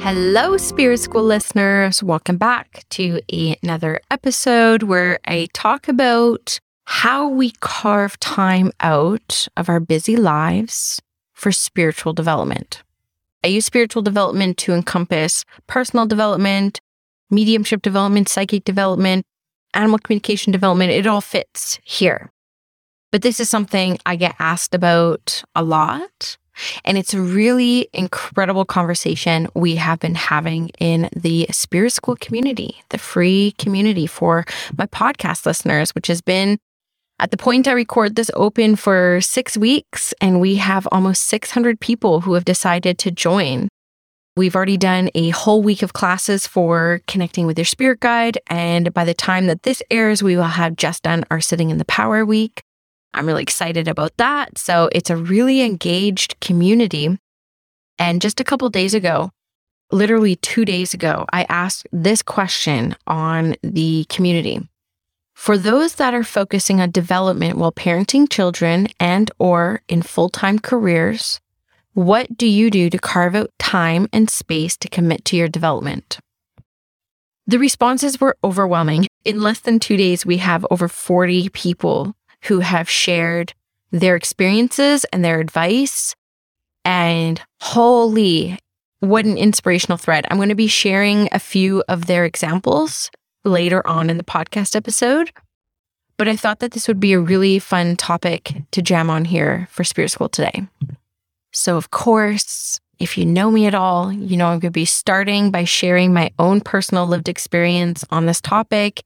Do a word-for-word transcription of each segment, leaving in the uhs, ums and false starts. Hello, Spirit School listeners. Welcome back to another episode where I talk about how we carve time out of our busy lives for spiritual development. I use spiritual development to encompass personal development, mediumship development, psychic development, animal communication development. It all fits here. But this is something I get asked about a lot. And it's a really incredible conversation we have been having in the Spirit School community, the free community for my podcast listeners, which has been, at the point I record this, open for six weeks. And we have almost six hundred people who have decided to join. We've already done a whole week of classes for connecting with your spirit guide. And by the time that this airs, we will have just done our Sitting in the Power week. I'm really excited about that. So it's a really engaged community. And just a couple days ago, literally two days ago, I asked this question on the community. For those that are focusing on development while parenting children and or in full-time careers, what do you do to carve out time and space to commit to your development? The responses were overwhelming. In less than two days, we have over forty people who have shared their experiences and their advice. And holy, what an inspirational thread. I'm going to be sharing a few of their examples later on in the podcast episode. But I thought that this would be a really fun topic to jam on here for Spirit School today. So of course, if you know me at all, you know I'm going to be starting by sharing my own personal lived experience on this topic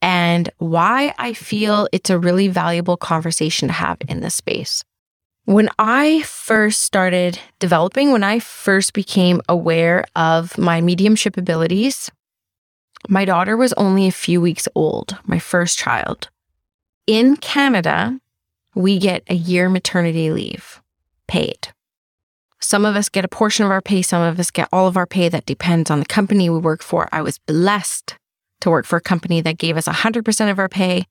and why I feel it's a really valuable conversation to have in this space. When I first started developing, when I first became aware of my mediumship abilities, my daughter was only a few weeks old, my first child. In Canada, we get a year maternity leave paid. Some of us get a portion of our pay, some of us get all of our pay. That depends on the company we work for. I was blessed to work for a company that gave us one hundred percent of our pay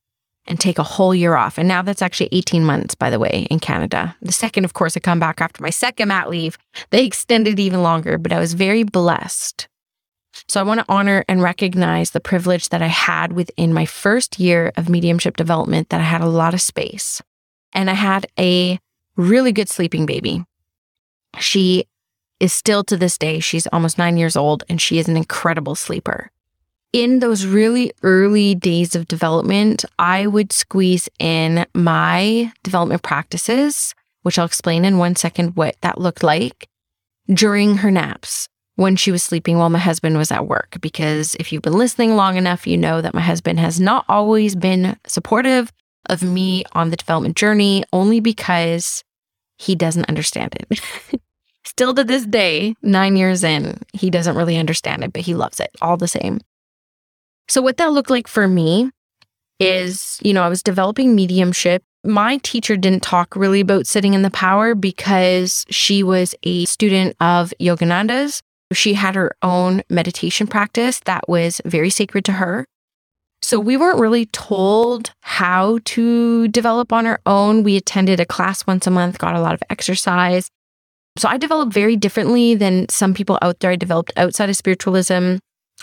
and take a whole year off. And now that's actually eighteen months, by the way, in Canada. The second, of course, I come back after my second mat leave, they extended even longer, but I was very blessed. So I want to honor and recognize the privilege that I had within my first year of mediumship development, that I had a lot of space. And I had a really good sleeping baby. She is still to this day, she's almost nine years old, and she is an incredible sleeper. In those really early days of development, I would squeeze in my development practices, which I'll explain in one second what that looked like, during her naps when she was sleeping while my husband was at work. Because if you've been listening long enough, you know that my husband has not always been supportive of me on the development journey, only because he doesn't understand it. Still to this day, nine years in, he doesn't really understand it, but he loves it all the same. So what that looked like for me is, you know, I was developing mediumship. My teacher didn't talk really about Sitting in the Power because she was a student of Yogananda's. She had her own meditation practice that was very sacred to her. So we weren't really told how to develop on our own. We attended a class once a month, got a lot of exercise. So I developed very differently than some people out there. I developed outside of spiritualism.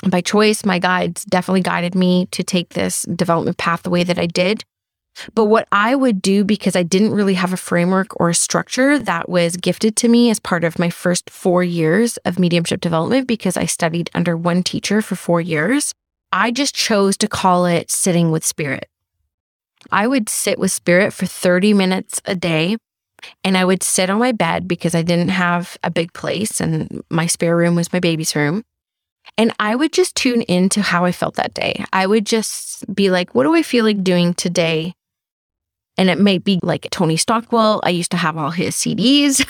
By choice, my guides definitely guided me to take this development path the way that I did. But what I would do, because I didn't really have a framework or a structure that was gifted to me as part of my first four years of mediumship development, because I studied under one teacher for four years, I just chose to call it sitting with spirit. I would sit with spirit for thirty minutes a day. And I would sit on my bed because I didn't have a big place and my spare room was my baby's room. And I would just tune into how I felt that day. I would just be like, what do I feel like doing today? And it might be like Tony Stockwell. I used to have all his C Ds.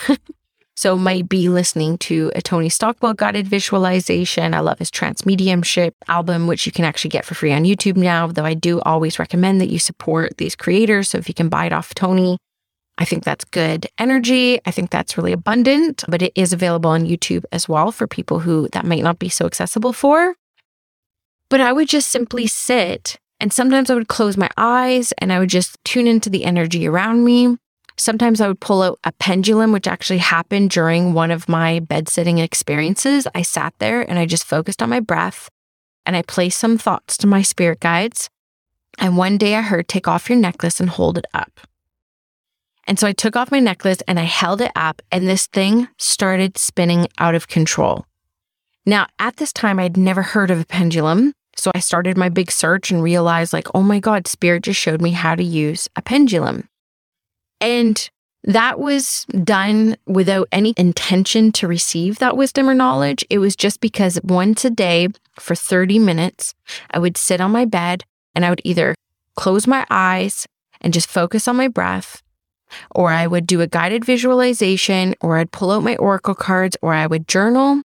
So might be listening to a Tony Stockwell guided visualization. I love his Transmediumship album, which you can actually get for free on YouTube now, though I do always recommend that you support these creators. So if you can buy it off Tony, I think that's good energy. I think that's really abundant, but it is available on YouTube as well for people who that might not be so accessible for. But I would just simply sit, and sometimes I would close my eyes and I would just tune into the energy around me. Sometimes I would pull out a pendulum, which actually happened during one of my bed sitting experiences. I sat there and I just focused on my breath and I placed some thoughts to my spirit guides. And one day I heard, "Take off your necklace and hold it up." And so I took off my necklace and I held it up, and this thing started spinning out of control. Now, at this time, I'd never heard of a pendulum. So I started my big search and realized, like, oh my God, Spirit just showed me how to use a pendulum. And that was done without any intention to receive that wisdom or knowledge. It was just because once a day for thirty minutes, I would sit on my bed and I would either close my eyes and just focus on my breath, or I would do a guided visualization, or I'd pull out my oracle cards, or I would journal.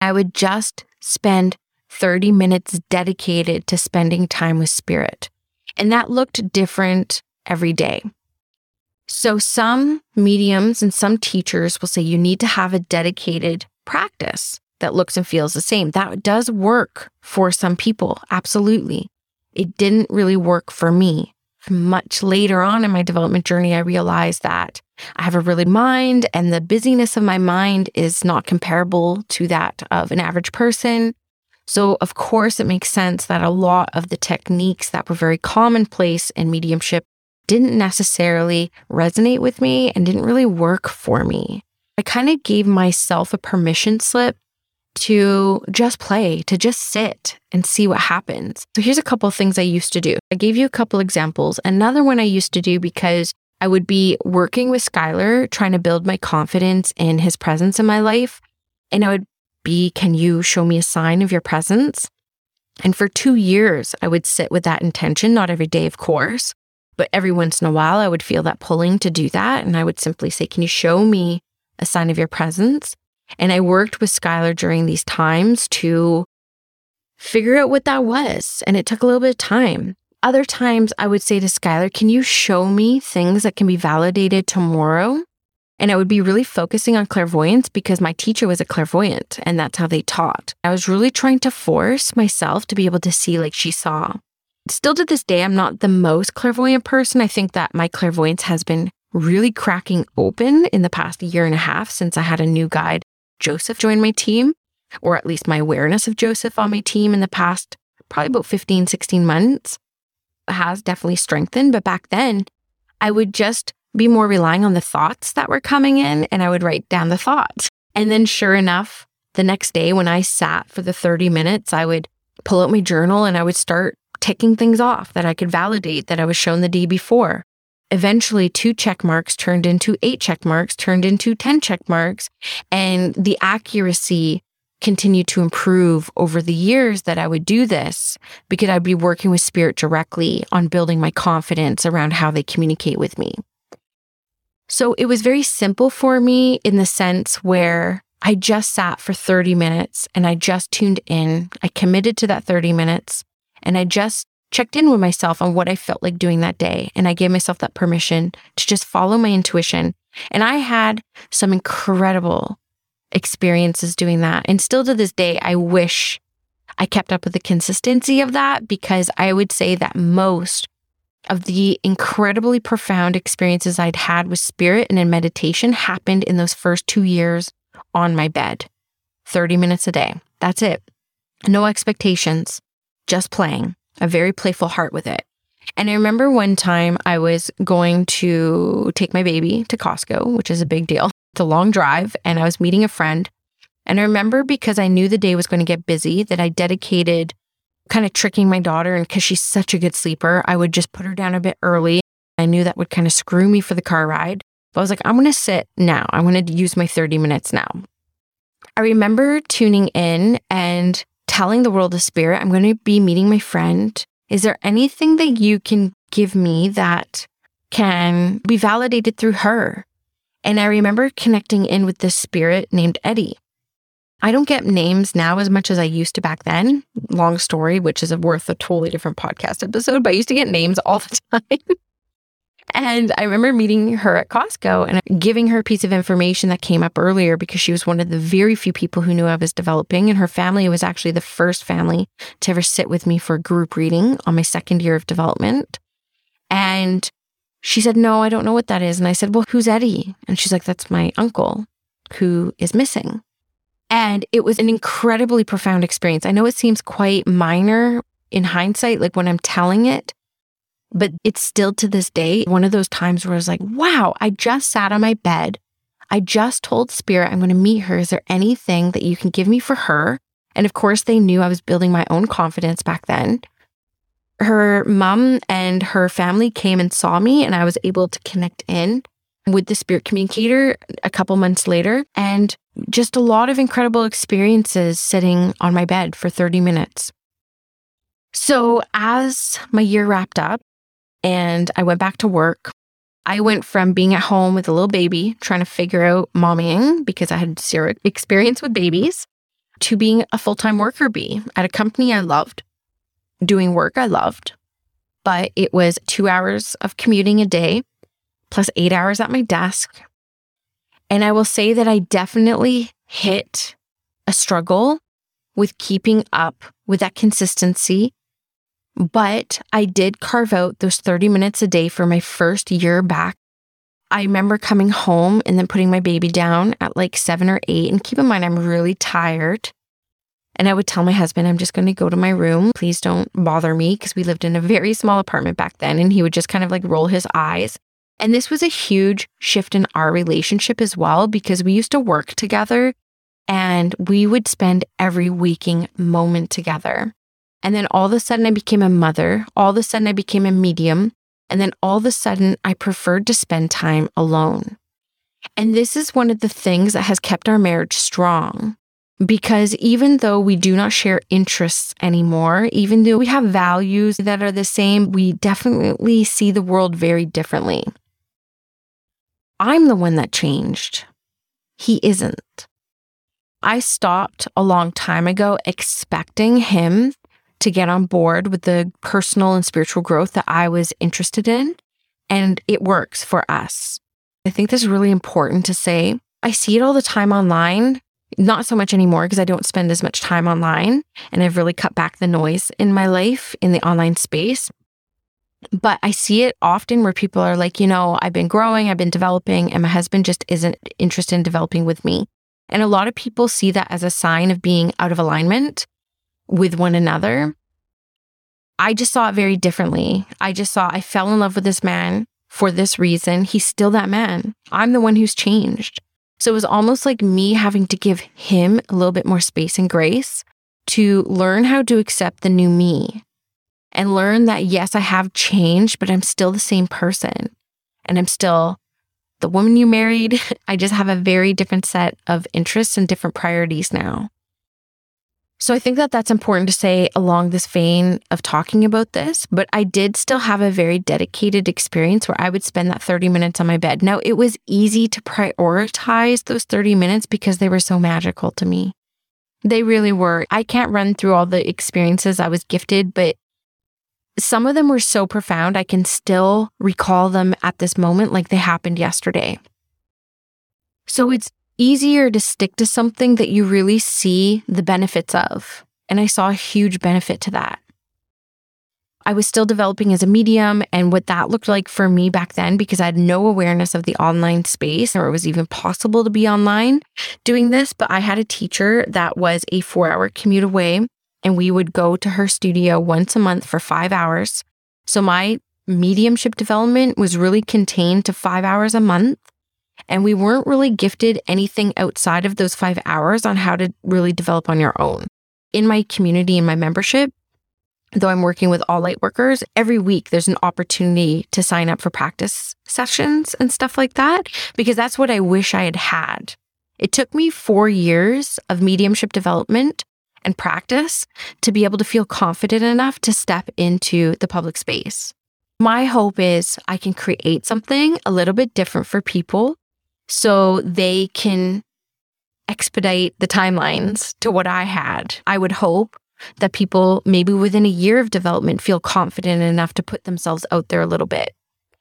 I would just spend thirty minutes dedicated to spending time with Spirit. And that looked different every day. So some mediums and some teachers will say you need to have a dedicated practice that looks and feels the same. That does work for some people, absolutely. It didn't really work for me. Much later on in my development journey, I realized that I have a really mind, and the busyness of my mind is not comparable to that of an average person. So of course, it makes sense that a lot of the techniques that were very commonplace in mediumship didn't necessarily resonate with me and didn't really work for me. I kind of gave myself a permission slip to just play, to just sit and see what happens. So here's a couple of things I used to do. I gave you a couple examples. Another one I used to do, because I would be working with Skylar, trying to build my confidence in his presence in my life. And I would be, can you show me a sign of your presence? And for two years, I would sit with that intention, not every day, of course, but every once in a while, I would feel that pulling to do that. And I would simply say, can you show me a sign of your presence? And I worked with Skylar during these times to figure out what that was. And it took a little bit of time. Other times I would say to Skylar, can you show me things that can be validated tomorrow? And I would be really focusing on clairvoyance because my teacher was a clairvoyant and that's how they taught. I was really trying to force myself to be able to see like she saw. Still to this day, I'm not the most clairvoyant person. I think that my clairvoyance has been really cracking open in the past year and a half since I had a new guide, Joseph, joined my team, or at least my awareness of Joseph on my team in the past, probably about fifteen, sixteen months, has definitely strengthened. But back then, I would just be more relying on the thoughts that were coming in, and I would write down the thoughts. And then sure enough, the next day when I sat for the thirty minutes, I would pull out my journal and I would start ticking things off that I could validate that I was shown the day before. Eventually, two check marks turned into eight check marks, turned into ten check marks, and the accuracy continued to improve over the years that I would do this because I'd be working with Spirit directly on building my confidence around how they communicate with me. So it was very simple for me in the sense where I just sat for thirty minutes and I just tuned in. I committed to that thirty minutes and I just checked in with myself on what I felt like doing that day. And I gave myself that permission to just follow my intuition. And I had some incredible experiences doing that. And still to this day, I wish I kept up with the consistency of that, because I would say that most of the incredibly profound experiences I'd had with Spirit and in meditation happened in those first two years on my bed. thirty minutes a day. That's it. No expectations, just playing. A very playful heart with it. And I remember one time I was going to take my baby to Costco, which is a big deal. It's a long drive, and I was meeting a friend. And I remember, because I knew the day was going to get busy, that I dedicated kind of tricking my daughter, and because she's such a good sleeper, I would just put her down a bit early. I knew that would kind of screw me for the car ride. But I was like, I'm going to sit now. I'm going to use my thirty minutes now. I remember tuning in and telling the world of Spirit, I'm going to be meeting my friend. Is there anything that you can give me that can be validated through her? And I remember connecting in with this spirit named Eddie. I don't get names now as much as I used to back then. Long story, which is worth a totally different podcast episode, but I used to get names all the time. And I remember meeting her at Costco and giving her a piece of information that came up earlier because she was one of the very few people who knew I was developing. And her family was actually the first family to ever sit with me for a group reading on my second year of development. And she said, no, I don't know what that is. And I said, well, who's Eddie? And she's like, that's my uncle who is missing. And it was an incredibly profound experience. I know it seems quite minor in hindsight, like when I'm telling it, but it's still to this day one of those times where I was like, wow, I just sat on my bed. I just told Spirit I'm going to meet her. Is there anything that you can give me for her? And of course, they knew I was building my own confidence back then. Her mom and her family came and saw me, and I was able to connect in with the spirit communicator a couple months later. And just a lot of incredible experiences sitting on my bed for thirty minutes. So as my year wrapped up, and I went back to work. I went from being at home with a little baby, trying to figure out mommying because I had zero experience with babies, to being a full-time worker bee at a company I loved, doing work I loved. But it was two hours of commuting a day, plus eight hours at my desk. And I will say that I definitely hit a struggle with keeping up with that consistency. But I did carve out those thirty minutes a day for my first year back. I remember coming home and then putting my baby down at like seven or eight. And keep in mind, I'm really tired. And I would tell my husband, I'm just going to go to my room. Please don't bother me, because we lived in a very small apartment back then. And he would just kind of like roll his eyes. And this was a huge shift in our relationship as well, because we used to work together and we would spend every waking moment together. And then all of a sudden I became a mother. All of a sudden I became a medium. And then all of a sudden I preferred to spend time alone. And this is one of the things that has kept our marriage strong, because even though we do not share interests anymore, even though we have values that are the same, we definitely see the world very differently. I'm the one that changed. He isn't. I stopped a long time ago expecting him to get on board with the personal and spiritual growth that I was interested in. And it works for us. I think this is really important to say. I see it all the time online, not so much anymore because I don't spend as much time online. And I've really cut back the noise in my life in the online space. But I see it often where people are like, you know, I've been growing, I've been developing, and my husband just isn't interested in developing with me. And a lot of people see that as a sign of being out of alignment with one another. I just saw it very differently. I just saw I fell in love with this man for this reason. He's still that man. I'm the one who's changed. So it was almost like me having to give him a little bit more space and grace to learn how to accept the new me and learn that, yes, I have changed, but I'm still the same person. And I'm still the woman you married. I just have a very different set of interests and different priorities now. So I think that that's important to say along this vein of talking about this, but I did still have a very dedicated experience where I would spend that thirty minutes on my bed. Now, it was easy to prioritize those thirty minutes because they were so magical to me. They really were. I can't run through all the experiences I was gifted, but some of them were so profound, I can still recall them at this moment like they happened yesterday. So it's easier to stick to something that you really see the benefits of. And I saw a huge benefit to that. I was still developing as a medium and what that looked like for me back then, because I had no awareness of the online space or it was even possible to be online doing this. But I had a teacher that was a four-hour commute away, and we would go to her studio once a month for five hours. So my mediumship development was really contained to five hours a month. And we weren't really gifted anything outside of those five hours on how to really develop on your own. In my community, in my membership, though I'm working with all lightworkers, every week there's an opportunity to sign up for practice sessions and stuff like that, because that's what I wish I had had. It took me four years of mediumship development and practice to be able to feel confident enough to step into the public space. My hope is I can create something a little bit different for people, so they can expedite the timelines to what I had. I would hope that people maybe within a year of development feel confident enough to put themselves out there a little bit.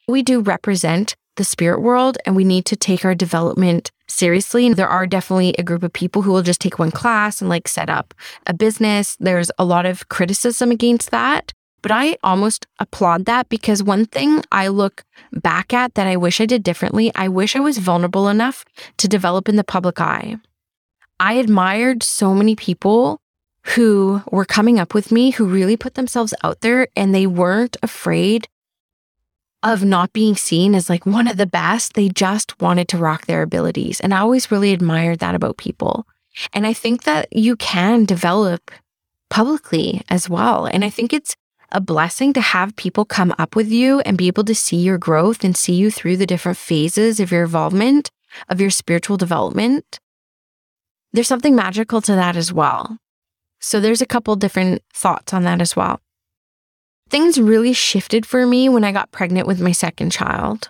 We do represent the spirit world and we need to take our development seriously. There are definitely a group of people who will just take one class and like set up a business. There's a lot of criticism against that. But I almost applaud that because one thing I look back at that I wish I did differently, I wish I was vulnerable enough to develop in the public eye. I admired so many people who were coming up with me, who really put themselves out there and they weren't afraid of not being seen as like one of the best. They just wanted to rock their abilities. And I always really admired that about people. And I think that you can develop publicly as well. And I think it's a blessing to have people come up with you and be able to see your growth and see you through the different phases of your involvement, of your spiritual development. There's something magical to that as well. So there's a couple different thoughts on that as well. Things really shifted for me when I got pregnant with my second child.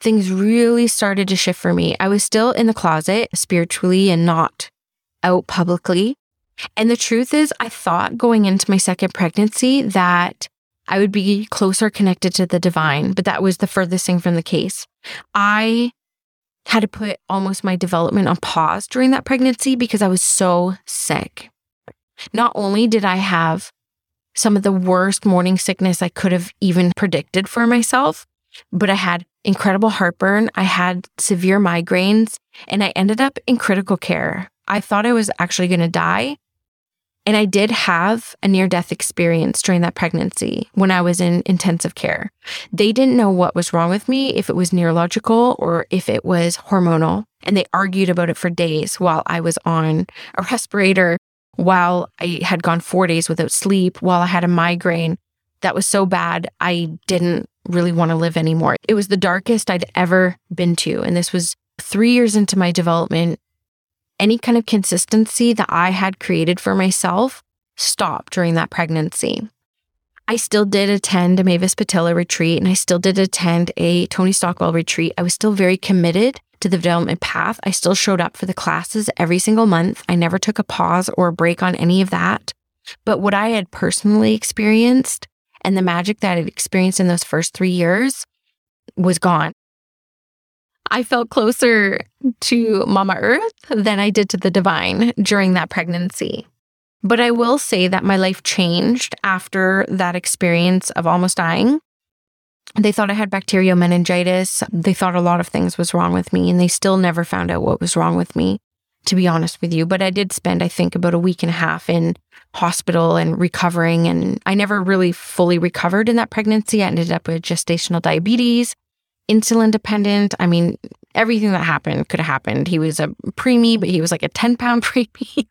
Things really started to shift for me. I was still in the closet spiritually and not out publicly. And the truth is, I thought going into my second pregnancy that I would be closer connected to the divine, but that was the furthest thing from the case. I had to put almost my development on pause during that pregnancy because I was so sick. Not only did I have some of the worst morning sickness I could have even predicted for myself, but I had incredible heartburn, I had severe migraines, and I ended up in critical care. I thought I was actually going to die. And I did have a near-death experience during that pregnancy when I was in intensive care. They didn't know what was wrong with me, if it was neurological or if it was hormonal. And they argued about it for days while I was on a respirator, while I had gone four days without sleep, while I had a migraine that was so bad, I didn't really want to live anymore. It was the darkest I'd ever been to. And this was three years into my development. Any kind of consistency that I had created for myself stopped during that pregnancy. I still did attend a Mavis Patilla retreat and I still did attend a Tony Stockwell retreat. I was still very committed to the development path. I still showed up for the classes every single month. I never took a pause or a break on any of that. But what I had personally experienced and the magic that I had experienced in those first three years was gone. I felt closer to Mama Earth than I did to the divine during that pregnancy. But I will say that my life changed after that experience of almost dying. They thought I had bacterial meningitis. They thought a lot of things was wrong with me, and they still never found out what was wrong with me, to be honest with you. But I did spend, I think, about a week and a half in hospital and recovering, and I never really fully recovered in that pregnancy. I ended up with gestational diabetes, insulin dependent. I mean, everything that happened could have happened. He was a preemie, but he was like a ten pound preemie.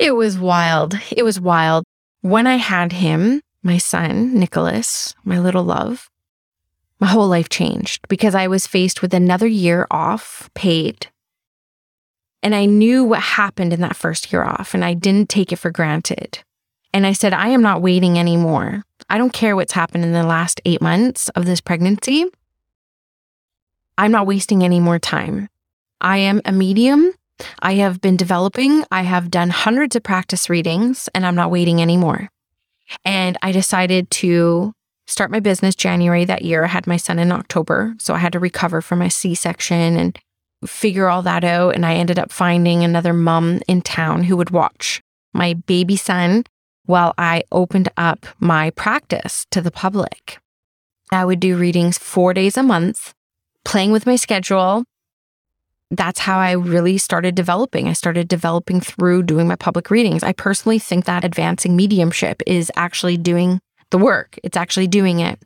It was wild. It was wild. When I had him, my son, Nicholas, my little love, my whole life changed because I was faced with another year off paid. And I knew what happened in that first year off and I didn't take it for granted. And I said, I am not waiting anymore. I don't care what's happened in the last eight months of this pregnancy. I'm not wasting any more time. I am a medium. I have been developing. I have done hundreds of practice readings and I'm not waiting anymore. And I decided to start my business January that year. I had my son in October, so I had to recover from my C-section and figure all that out. And I ended up finding another mom in town who would watch my baby son while I opened up my practice to the public. I would do readings four days a month, playing with my schedule. That's how I really started developing. I started developing through doing my public readings. I personally think that advancing mediumship is actually doing the work. It's actually doing it.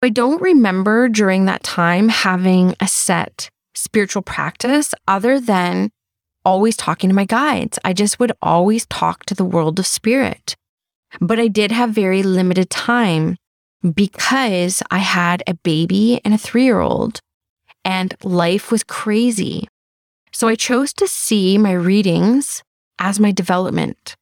I don't remember during that time having a set spiritual practice other than always talking to my guides. I just would always talk to the world of spirit. But I did have very limited time because I had a baby and a three-year-old and life was crazy. So I chose to see my readings as my development.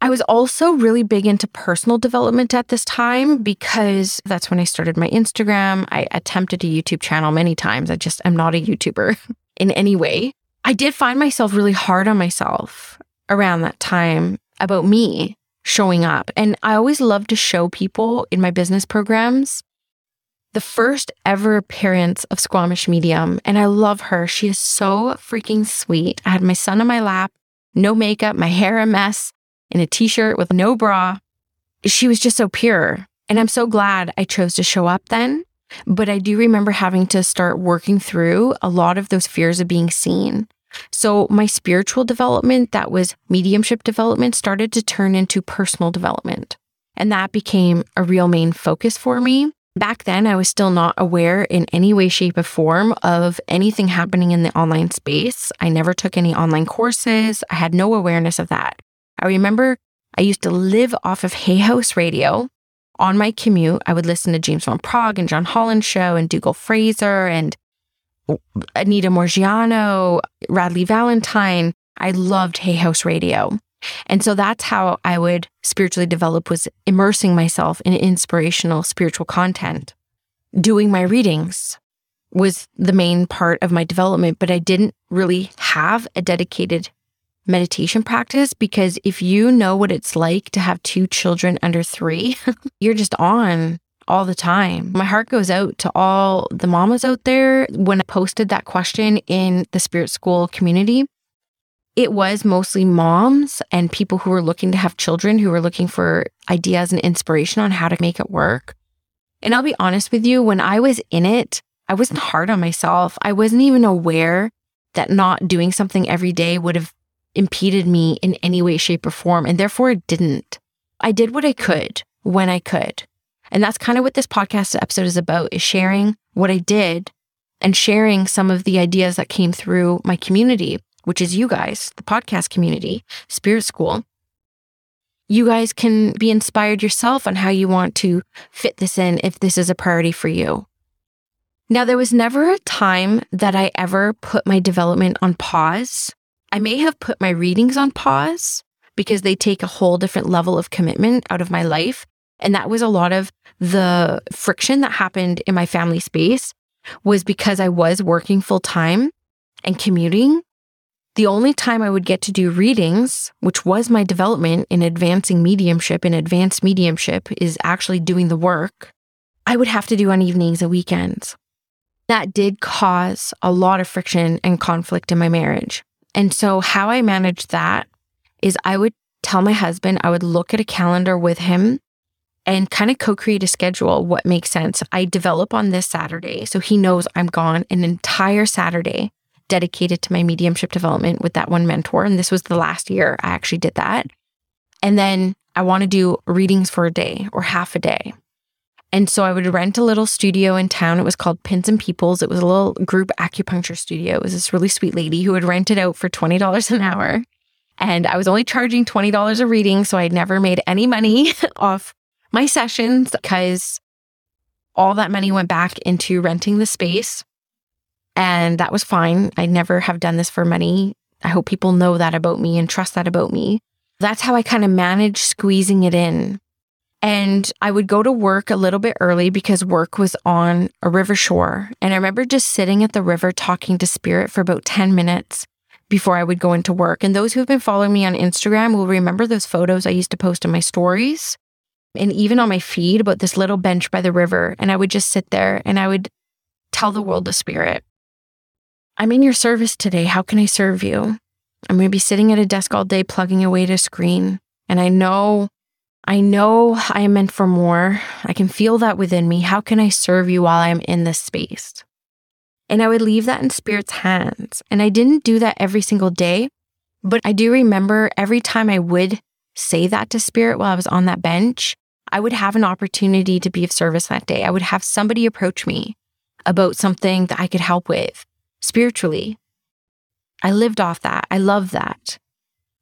I was also really big into personal development at this time because that's when I started my Instagram. I attempted a YouTube channel many times. I just am not a YouTuber in any way. I did find myself really hard on myself around that time about me showing up. And I always love to show people in my business programs the first ever appearance of Squamish Medium. And I love her. She is so freaking sweet. I had my son on my lap, no makeup, my hair a mess, in a t-shirt with no bra. She was just so pure. And I'm so glad I chose to show up then. But I do remember having to start working through a lot of those fears of being seen. So my spiritual development, that was mediumship development, started to turn into personal development. And that became a real main focus for me. Back then, I was still not aware in any way, shape, or form of anything happening in the online space. I never took any online courses. I had no awareness of that. I remember I used to live off of Hay House Radio. On my commute, I would listen to James Van Praagh and John Holland show and Dougal Fraser and Anita Morgiano, Radley Valentine. I loved Hay House Radio. And so that's how I would spiritually develop, was immersing myself in inspirational spiritual content. Doing my readings was the main part of my development, but I didn't really have a dedicated meditation practice, because if you know what it's like to have two children under three, you're just on all the time. My heart goes out to all the mamas out there. When I posted that question in the Spirit School community, it was mostly moms and people who were looking to have children, who were looking for ideas and inspiration on how to make it work. And I'll be honest with you, when I was in it, I wasn't hard on myself. I wasn't even aware that not doing something every day would have impeded me in any way, shape, or form, and therefore it didn't. I did what I could when I could. And that's kind of what this podcast episode is about, is sharing what I did and sharing some of the ideas that came through my community, which is you guys, the podcast community, Spirit School. You guys can be inspired yourself on how you want to fit this in if this is a priority for you. Now, there was never a time that I ever put my development on pause. I may have put my readings on pause because they take a whole different level of commitment out of my life. And that was a lot of the friction that happened in my family space, was because I was working full time and commuting. The only time I would get to do readings, which was my development in advancing mediumship and advanced mediumship, is actually doing the work, I would have to do on evenings and weekends. That did cause a lot of friction and conflict in my marriage. And so how I managed that is I would tell my husband, I would look at a calendar with him and kind of co-create a schedule, what makes sense. I develop on this Saturday, so he knows I'm gone an entire Saturday dedicated to my mediumship development with that one mentor. And this was the last year I actually did that. And then I want to do readings for a day or half a day. And so I would rent a little studio in town. It was called Pins and Peoples. It was a little group acupuncture studio. It was this really sweet lady who would rent it out for twenty dollars an hour. And I was only charging twenty dollars a reading, so I never made any money off my sessions, because all that money went back into renting the space. And that was fine. I never have done this for money. I hope people know that about me and trust that about me. That's how I kind of managed squeezing it in. And I would go to work a little bit early because work was on a river shore. And I remember just sitting at the river talking to Spirit for about ten minutes before I would go into work. And those who have been following me on Instagram will remember those photos I used to post in my stories and even on my feed about this little bench by the river. And I would just sit there and I would tell the world to Spirit, I'm in your service today. How can I serve you? I'm going to be sitting at a desk all day plugging away at a screen. And I know... I know I am meant for more. I can feel that within me. How can I serve you while I'm in this space? And I would leave that in Spirit's hands. And I didn't do that every single day, but I do remember every time I would say that to Spirit while I was on that bench, I would have an opportunity to be of service that day. I would have somebody approach me about something that I could help with spiritually. I lived off that. I love that.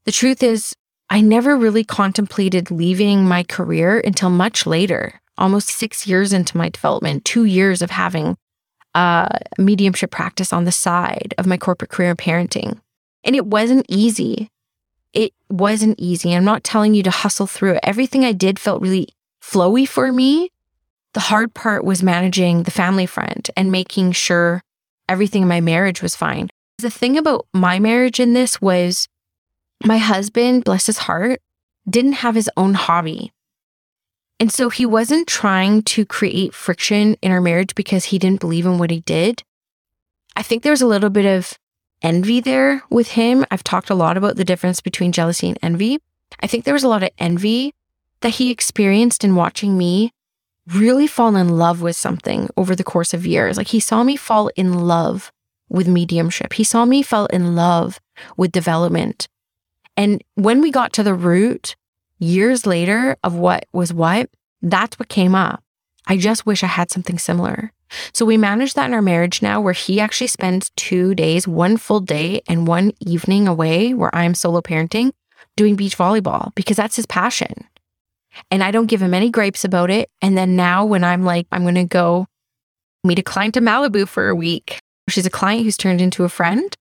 The truth is, I never really contemplated leaving my career until much later, almost six years into my development, two years of having a mediumship practice on the side of my corporate career and parenting. And it wasn't easy. it wasn't easy. I'm not telling you to hustle through it. Everything I did felt really flowy for me. The hard part was managing the family front and making sure everything in my marriage was fine. The thing about my marriage in this was my husband, bless his heart, didn't have his own hobby. And so he wasn't trying to create friction in our marriage because he didn't believe in what he did. I think there was a little bit of envy there with him. I've talked a lot about the difference between jealousy and envy. I think there was a lot of envy that he experienced in watching me really fall in love with something over the course of years. Like, he saw me fall in love with mediumship. He saw me fall in love with development. And when we got to the root years later of what was what, that's what came up. I just wish I had something similar. So we manage that in our marriage now, where he actually spends two days, one full day and one evening away where I'm solo parenting, doing beach volleyball because that's his passion. And I don't give him any gripes about it. And then now when I'm like, I'm going to go meet a client to Malibu for a week, she's a client who's turned into a friend,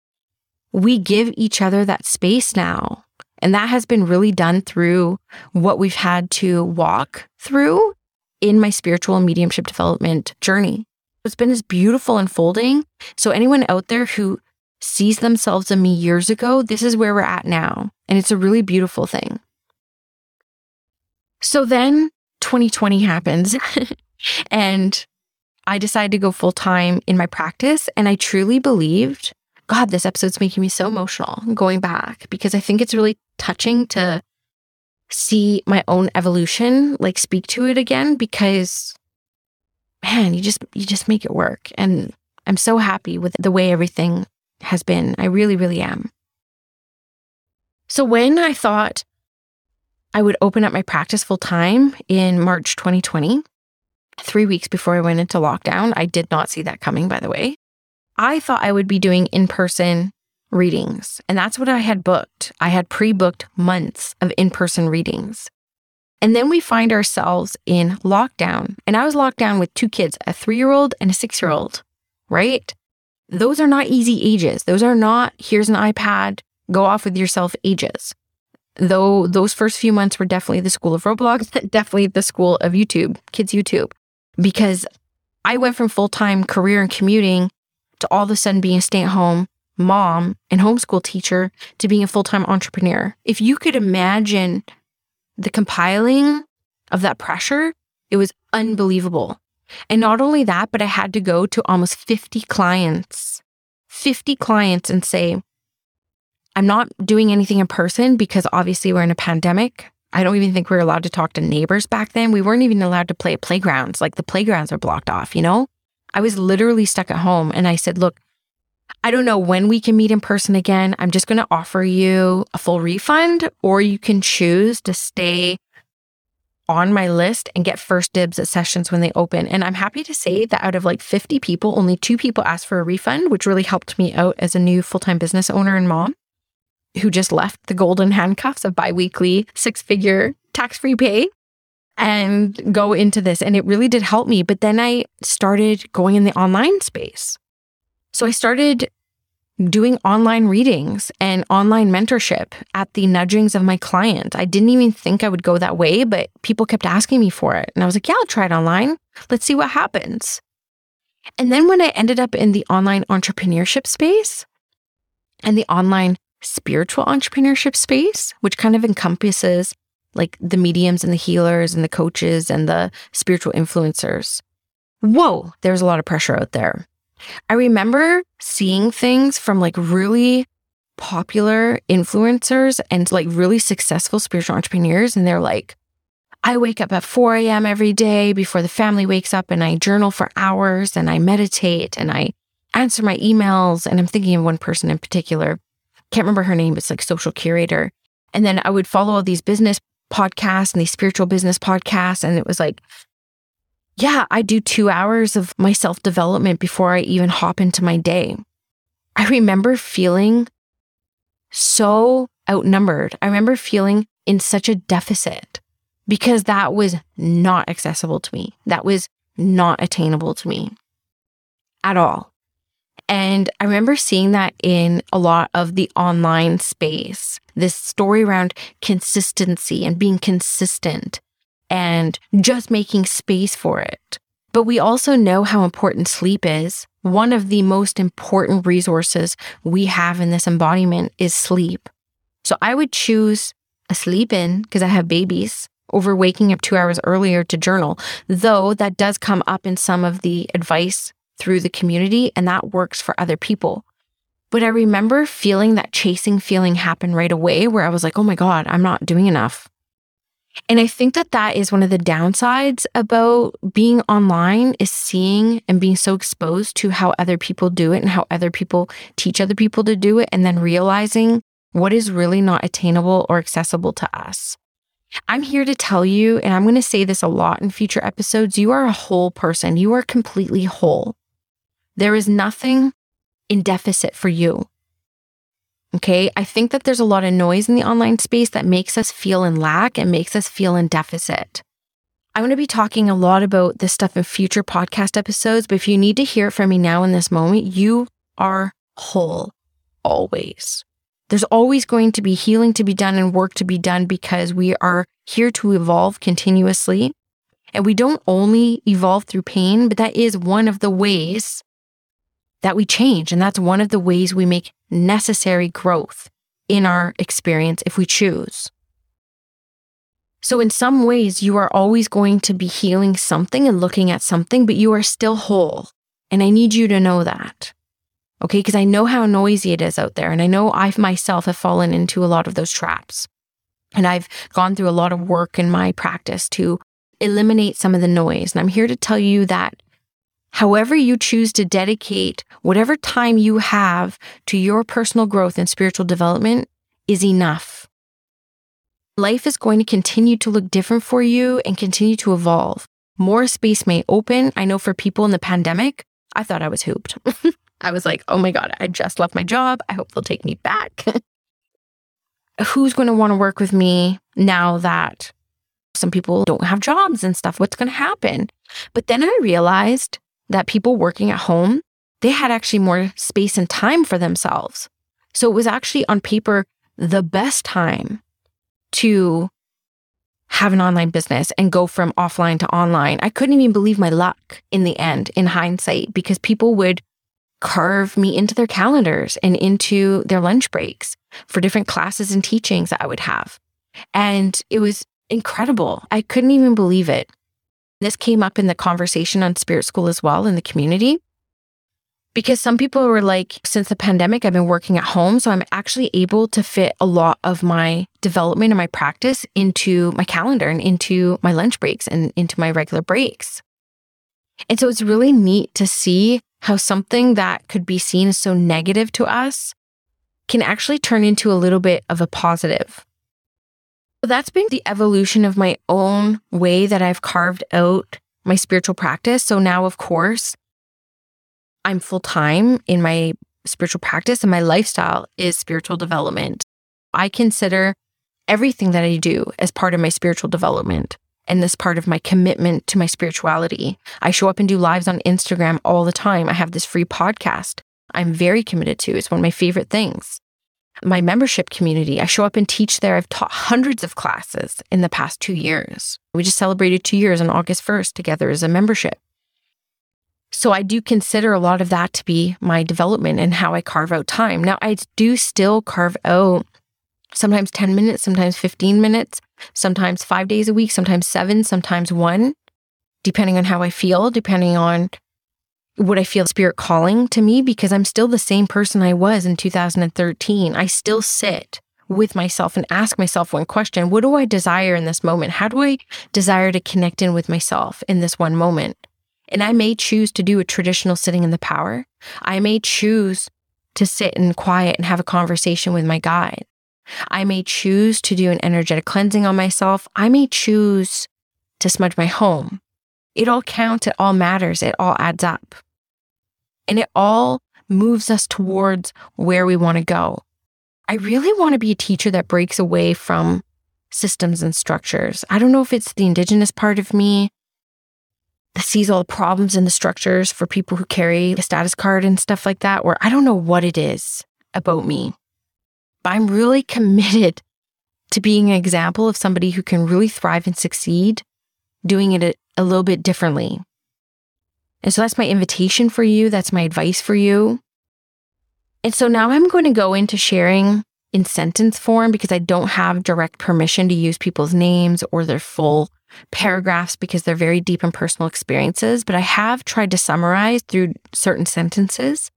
we give each other that space now. And that has been really done through what we've had to walk through in my spiritual and mediumship development journey. It's been this beautiful unfolding. So anyone out there who sees themselves in me years ago, this is where we're at now. And it's a really beautiful thing. So then twenty twenty happens and I decided to go full time in my practice. And I truly believed, God, this episode's making me so emotional going back, because I think it's really touching to see my own evolution, like speak to it again, because man, you just, you just make it work. And I'm so happy with the way everything has been. I really, really am. So when I thought I would open up my practice full time in March, twenty twenty, three weeks before I went into lockdown, I did not see that coming, by the way. I thought I would be doing in-person readings, and that's what I had booked. I had pre-booked months of in-person readings. And then we find ourselves in lockdown, and I was locked down with two kids, a three-year-old and a six-year-old, right? Those are not easy ages. Those are not, here's an iPad, go off with yourself ages. Though those first few months were definitely the school of Roblox, definitely the school of YouTube, kids YouTube, because I went from full-time career and commuting to all of a sudden being a stay-at-home mom and homeschool teacher to being a full-time entrepreneur. If you could imagine the compiling of that pressure, it was unbelievable. And not only that, but I had to go to almost fifty clients, fifty clients and say, I'm not doing anything in person because obviously we're in a pandemic. I don't even think we were allowed to talk to neighbors back then. We weren't even allowed to play at playgrounds. Like, the playgrounds are blocked off, you know? I was literally stuck at home, and I said, look, I don't know when we can meet in person again. I'm just going to offer you a full refund, or you can choose to stay on my list and get first dibs at sessions when they open. And I'm happy to say that out of like fifty people, only two people asked for a refund, which really helped me out as a new full-time business owner and mom who just left the golden handcuffs of biweekly six-figure tax-free pay and go into this. And it really did help me. But then I started going in the online space. So I started doing online readings and online mentorship at the nudgings of my client. I didn't even think I would go that way, but people kept asking me for it. And I was like, yeah, I'll try it online. Let's see what happens. And then when I ended up in the online entrepreneurship space and the online spiritual entrepreneurship space, which kind of encompasses like the mediums and the healers and the coaches and the spiritual influencers. Whoa, there was a lot of pressure out there. I remember seeing things from like really popular influencers and like really successful spiritual entrepreneurs. And they're like, I wake up at four a.m. every day before the family wakes up and I journal for hours and I meditate and I answer my emails. And I'm thinking of one person in particular. Can't remember her name. It's like Social Curator. And then I would follow all these business podcasts and these spiritual business podcasts. And it was like, yeah, I do two hours of my self-development before I even hop into my day. I remember feeling so outnumbered. I remember feeling in such a deficit because that was not accessible to me. That was not attainable to me at all. And I remember seeing that in a lot of the online space, this story around consistency and being consistent and just making space for it. But we also know how important sleep is. One of the most important resources we have in this embodiment is sleep. So I would choose a sleep in, because I have babies, over waking up two hours earlier to journal, though that does come up in some of the advice through the community, and that works for other people. But I remember feeling that chasing feeling happen right away, where I was like, oh my God, I'm not doing enough. And I think that that is one of the downsides about being online, is seeing and being so exposed to how other people do it and how other people teach other people to do it, and then realizing what is really not attainable or accessible to us. I'm here to tell you, and I'm going to say this a lot in future episodes, you are a whole person. You are completely whole. There is nothing in deficit for you. Okay, I think that there's a lot of noise in the online space that makes us feel in lack and makes us feel in deficit. I'm going to be talking a lot about this stuff in future podcast episodes, but if you need to hear it from me now in this moment, you are whole, always. There's always going to be healing to be done and work to be done, because we are here to evolve continuously. And we don't only evolve through pain, but that is one of the ways that we change. And that's one of the ways we make necessary growth in our experience if we choose. So in some ways, you are always going to be healing something and looking at something, but you are still whole. And I need you to know that. Okay, because I know how noisy it is out there. And I know I myself have fallen into a lot of those traps. And I've gone through a lot of work in my practice to eliminate some of the noise. And I'm here to tell you that however you choose to dedicate whatever time you have to your personal growth and spiritual development is enough. Life is going to continue to look different for you and continue to evolve. More space may open. I know for people in the pandemic, I thought I was hooped. I was like, oh my God, I just left my job. I hope they'll take me back. Who's going to want to work with me now that some people don't have jobs and stuff? What's going to happen? But then I realized that people working at home, they had actually more space and time for themselves. So it was actually on paper the best time to have an online business and go from offline to online. I couldn't even believe my luck in the end, in hindsight, because people would carve me into their calendars and into their lunch breaks for different classes and teachings that I would have. And it was incredible. I couldn't even believe it. This came up in the conversation on Spirit School as well in the community, because some people were like, since the pandemic, I've been working at home, so I'm actually able to fit a lot of my development and my practice into my calendar and into my lunch breaks and into my regular breaks. And so it's really neat to see how something that could be seen as so negative to us can actually turn into a little bit of a positive. So that's been the evolution of my own way that I've carved out my spiritual practice. So now, of course, I'm full-time in my spiritual practice, and my lifestyle is spiritual development. I consider everything that I do as part of my spiritual development and this part of my commitment to my spirituality. I show up and do lives on Instagram all the time. I have this free podcast I'm very committed to. It's one of my favorite things. My membership community, I show up and teach there. I've taught hundreds of classes in the past two years. We just celebrated two years on August first together as a membership. So I do consider a lot of that to be my development and how I carve out time. Now, I do still carve out sometimes ten minutes, sometimes fifteen minutes, sometimes five days a week, sometimes seven, sometimes one, depending on how I feel, depending on what I feel spirit calling to me, because I'm still the same person I was in two thousand thirteen. I still sit with myself and ask myself one question. What do I desire in this moment? How do I desire to connect in with myself in this one moment? And I may choose to do a traditional sitting in the power. I may choose to sit in quiet and have a conversation with my guide. I may choose to do an energetic cleansing on myself. I may choose to smudge my home. It all counts. It all matters. It all adds up. And it all moves us towards where we want to go. I really want to be a teacher that breaks away from systems and structures. I don't know if it's the Indigenous part of me, sees all the problems in the structures for people who carry a status card and stuff like that, where I don't know what it is about me, but I'm really committed to being an example of somebody who can really thrive and succeed doing it a, a little bit differently. And so that's my invitation for you. That's my advice for you. And so now I'm going to go into sharing in sentence form, because I don't have direct permission to use people's names or their full paragraphs because they're very deep and personal experiences. But I have tried to summarize through certain sentences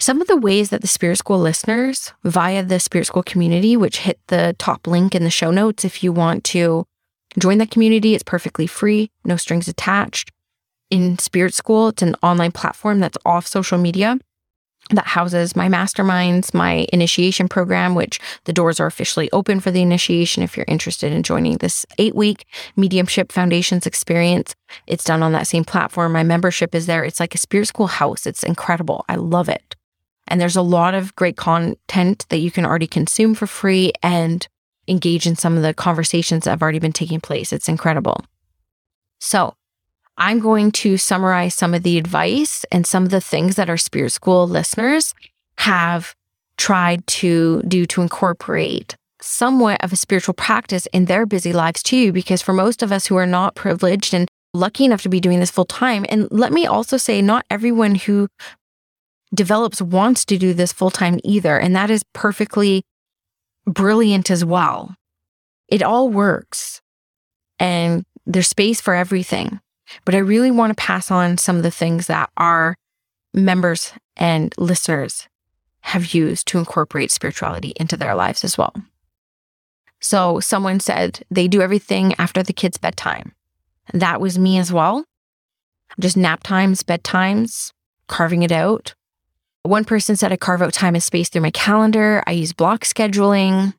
some of the ways that the Spirit School listeners via the Spirit School community, which hit the top link in the show notes if you want to join that community. It's perfectly free, no strings attached. In Spirit School, it's an online platform that's off social media that houses my masterminds, my initiation program, which the doors are officially open for the initiation if you're interested in joining this eight-week Mediumship Foundations experience. It's done on that same platform. My membership is there. It's like a Spirit School house. It's incredible. I love it. And there's a lot of great content that you can already consume for free and engage in some of the conversations that have already been taking place. It's incredible. So I'm going to summarize some of the advice and some of the things that our Spirit School listeners have tried to do to incorporate somewhat of a spiritual practice in their busy lives too, because for most of us who are not privileged and lucky enough to be doing this full time, and let me also say, not everyone who develops wants to do this full time either, and that is perfectly brilliant as well. It all works, and there's space for everything. But I really want to pass on some of the things that our members and listeners have used to incorporate spirituality into their lives as well. So someone said they do everything after the kids' bedtime. That was me as well. Just nap times, bedtimes, carving it out. One person said I carve out time and space through my calendar. I use block scheduling.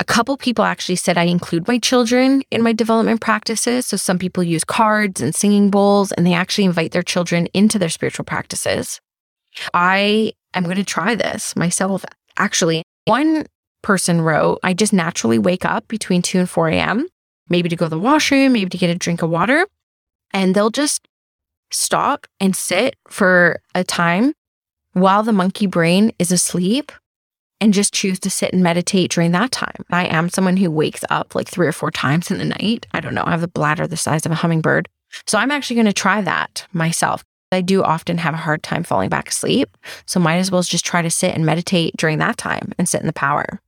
A couple people actually said I include my children in my development practices. So some people use cards and singing bowls, and they actually invite their children into their spiritual practices. I am going to try this myself. Actually, one person wrote, I just naturally wake up between two and four a.m., maybe to go to the washroom, maybe to get a drink of water, and they'll just stop and sit for a time while the monkey brain is asleep, and just choose to sit and meditate during that time. I am someone who wakes up like three or four times in the night. I don't know. I have a bladder the size of a hummingbird. So I'm actually going to try that myself. I do often have a hard time falling back asleep. So might as well just try to sit and meditate during that time and sit in the power.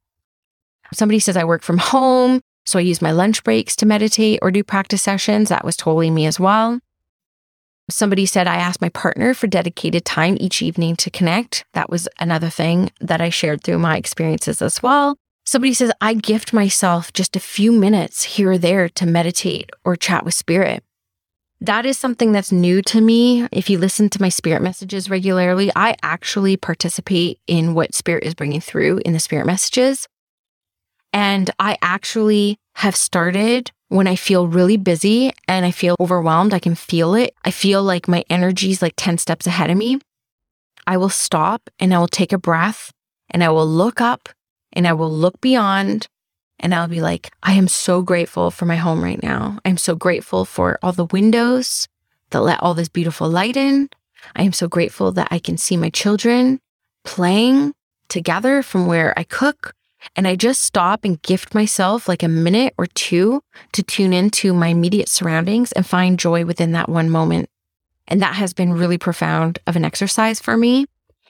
Somebody says I work from home, so I use my lunch breaks to meditate or do practice sessions. That was totally me as well. Somebody said I asked my partner for dedicated time each evening to connect. That was another thing that I shared through my experiences as well. Somebody says I gift myself just a few minutes here or there to meditate or chat with spirit. That is something that's new to me. If you listen to my spirit messages regularly, I actually participate in what spirit is bringing through in the spirit messages. And I actually have started when I feel really busy and I feel overwhelmed. I can feel it. I feel like my energy is like ten steps ahead of me. I will stop and I will take a breath and I will look up and I will look beyond and I'll be like, I am so grateful for my home right now. I'm so grateful for all the windows that let all this beautiful light in. I am so grateful that I can see my children playing together from where I cook. And I just stop and gift myself like a minute or two to tune into my immediate surroundings and find joy within that one moment. And that has been really profound of an exercise for me.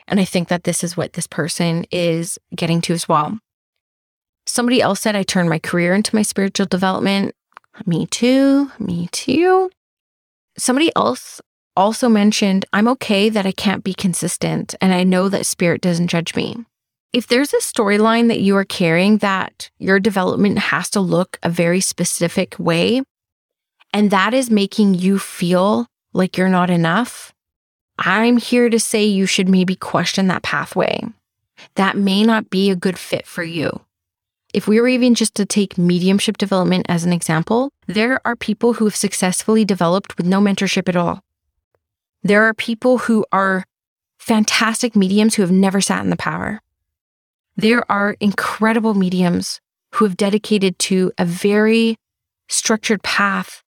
And I think that this is what this person is getting to as well. Somebody else said I turned my career into my spiritual development. Me too. Me too. Somebody else also mentioned I'm okay that I can't be consistent, and I know that spirit doesn't judge me. If there's a storyline that you are carrying that your development has to look a very specific way, and that is making you feel like you're not enough, I'm here to say you should maybe question that pathway. That may not be a good fit for you. If we were even just to take mediumship development as an example, there are people who have successfully developed with no mentorship at all. There are people who are fantastic mediums who have never sat in the power. There are incredible mediums who have dedicated to a very structured path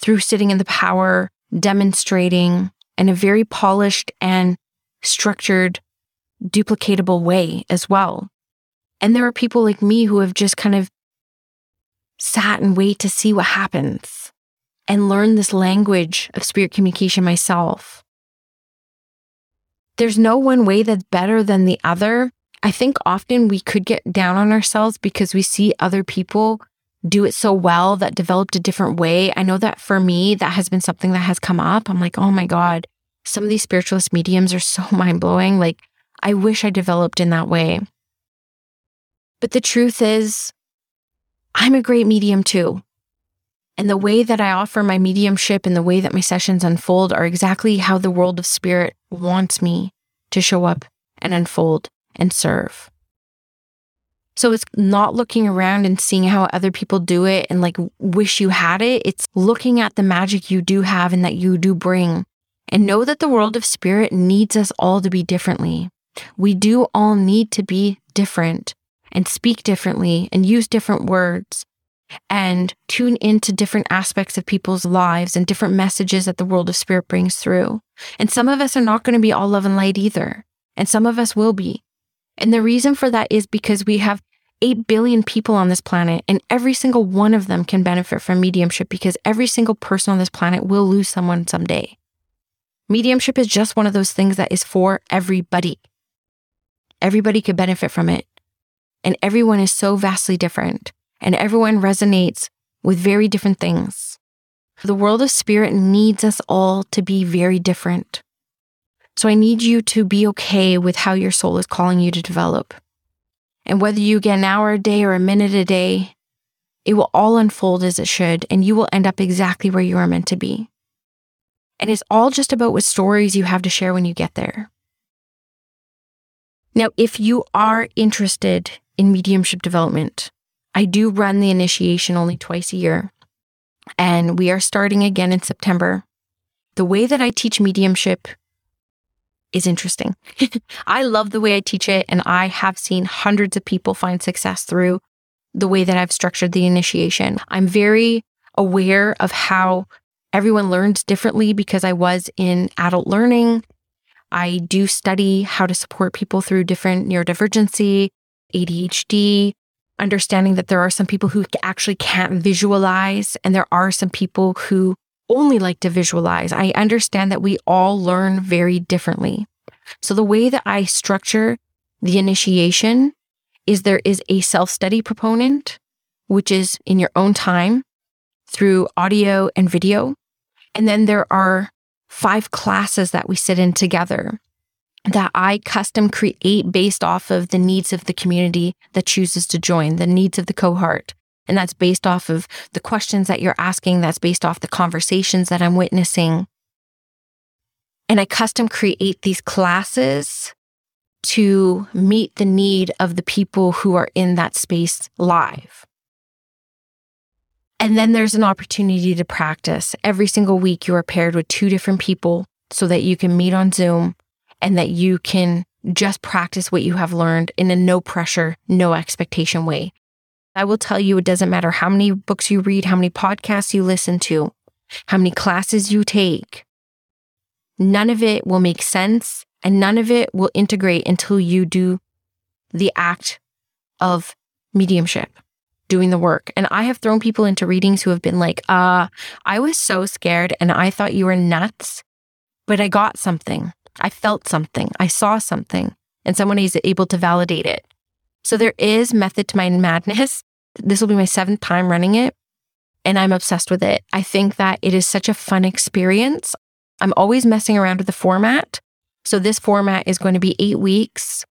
through sitting in the power, demonstrating in a very polished and structured, duplicatable way as well. And there are people like me who have just kind of sat and wait to see what happens and learn this language of spirit communication myself. There's no one way that's better than the other. I think often we could get down on ourselves because we see other people do it so well that developed a different way. I know that for me, that has been something that has come up. I'm like, oh my God, some of these spiritualist mediums are so mind-blowing. Like, I wish I developed in that way. But the truth is, I'm a great medium too. And the way that I offer my mediumship and the way that my sessions unfold are exactly how the world of spirit wants me to show up and unfold and serve. So it's not looking around and seeing how other people do it and like wish you had it. It's looking at the magic you do have and that you do bring, and know that the world of spirit needs us all to be differently. We do all need to be different and speak differently and use different words and tune into different aspects of people's lives and different messages that the world of spirit brings through. And some of us are not going to be all love and light either. And some of us will be. And the reason for that is because we have eight billion people on this planet, and every single one of them can benefit from mediumship, because every single person on this planet will lose someone someday. Mediumship is just one of those things that is for everybody. Everybody could benefit from it. And everyone is so vastly different. And everyone resonates with very different things. The world of spirit needs us all to be very different. So I need you to be okay with how your soul is calling you to develop. And whether you get an hour a day or a minute a day, it will all unfold as it should, and you will end up exactly where you are meant to be. And it's all just about what stories you have to share when you get there. Now, if you are interested in mediumship development, I do run the initiation only twice a year, and we are starting again in September. The way that I teach mediumship is interesting. I love the way I teach it, and I have seen hundreds of people find success through the way that I've structured the initiation. I'm very aware of how everyone learns differently because I was in adult learning. I do study how to support people through different neurodivergency, A D H D, understanding that there are some people who actually can't visualize, and there are some people who only like to visualize. I understand that we all learn very differently. So the way that I structure the initiation is there is a self-study proponent, which is in your own time through audio and video. And then there are five classes that we sit in together that I custom create based off of the needs of the community that chooses to join, the needs of the cohort. And that's based off of the questions that you're asking. That's based off the conversations that I'm witnessing. And I custom create these classes to meet the need of the people who are in that space live. And then there's an opportunity to practice. Every single week, you are paired with two different people so that you can meet on Zoom and that you can just practice what you have learned in a no pressure, no expectation way. I will tell you, it doesn't matter how many books you read, how many podcasts you listen to, how many classes you take. None of it will make sense, and none of it will integrate until you do the act of mediumship, doing the work. And I have thrown people into readings who have been like, uh, I was so scared and I thought you were nuts, but I got something. I felt something. I saw something. And someone is able to validate it. So there is method to my madness. This will be my seventh time running it, and I'm obsessed with it. I think that it is such a fun experience. I'm always messing around with the format. So this format is going to be eight weeks.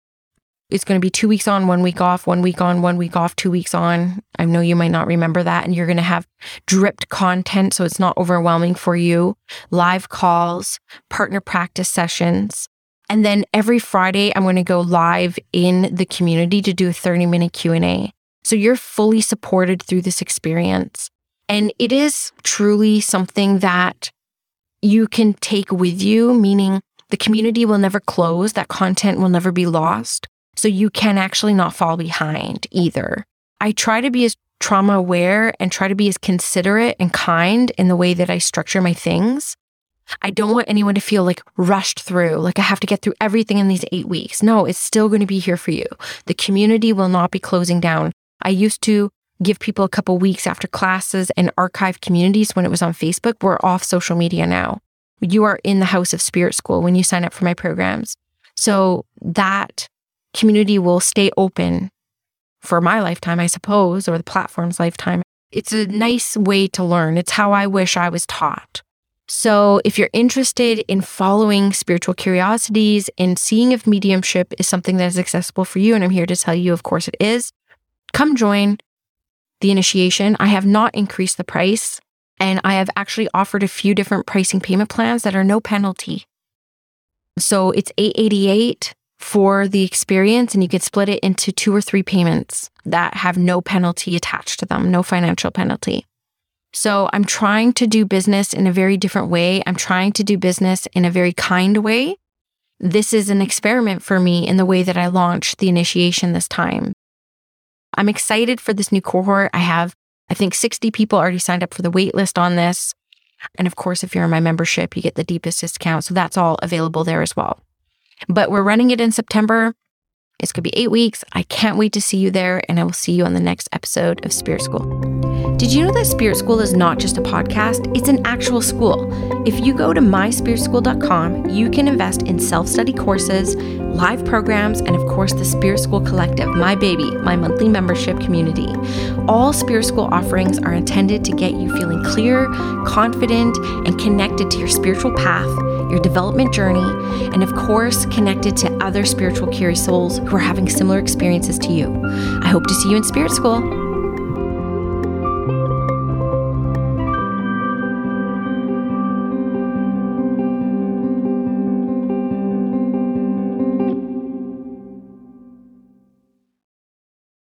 It's going to be two weeks on, one week off, one week on, one week off, two weeks on. I know you might not remember that, and you're going to have dripped content so it's not overwhelming for you, live calls, partner practice sessions. And then every Friday, I'm going to go live in the community to do a thirty-minute Q and A. So you're fully supported through this experience. And it is truly something that you can take with you, meaning the community will never close, that content will never be lost. So you can actually not fall behind either. I try to be as trauma aware and try to be as considerate and kind in the way that I structure my things. I don't want anyone to feel like rushed through, like I have to get through everything in these eight weeks. No, it's still going to be here for you. The community will not be closing down. I used to give people a couple weeks after classes and archive communities when it was on Facebook. We're off social media now. You are in the house of Spirit School when you sign up for my programs. So that community will stay open for my lifetime, I suppose, or the platform's lifetime. It's a nice way to learn. It's how I wish I was taught. So if you're interested in following spiritual curiosities and seeing if mediumship is something that is accessible for you, and I'm here to tell you, of course it is, come join the initiation. I have not increased the price, and I have actually offered a few different pricing payment plans that are no penalty. So it's eight hundred eighty-eight dollars for the experience, and you can split it into two or three payments that have no penalty attached to them, no financial penalty. So I'm trying to do business in a very different way. I'm trying to do business in a very kind way. This is an experiment for me in the way that I launched the initiation this time. I'm excited for this new cohort. I have, I think, sixty people already signed up for the waitlist on this. And of course, if you're in my membership, you get the deepest discount. So that's all available there as well. But we're running it in September. It's going to be eight weeks. I can't wait to see you there, and I will see you on the next episode of Spirit School. Did you know that Spirit School is not just a podcast? It's an actual school. If you go to my spirit school dot com, you can invest in self-study courses, live programs, and of course the Spirit School Collective, my baby, my monthly membership community. All Spirit School offerings are intended to get you feeling clear, confident, and connected to your spiritual path, your development journey, and of course connected to other spiritual curious souls who are having similar experiences to you. I hope to see you in Spirit School.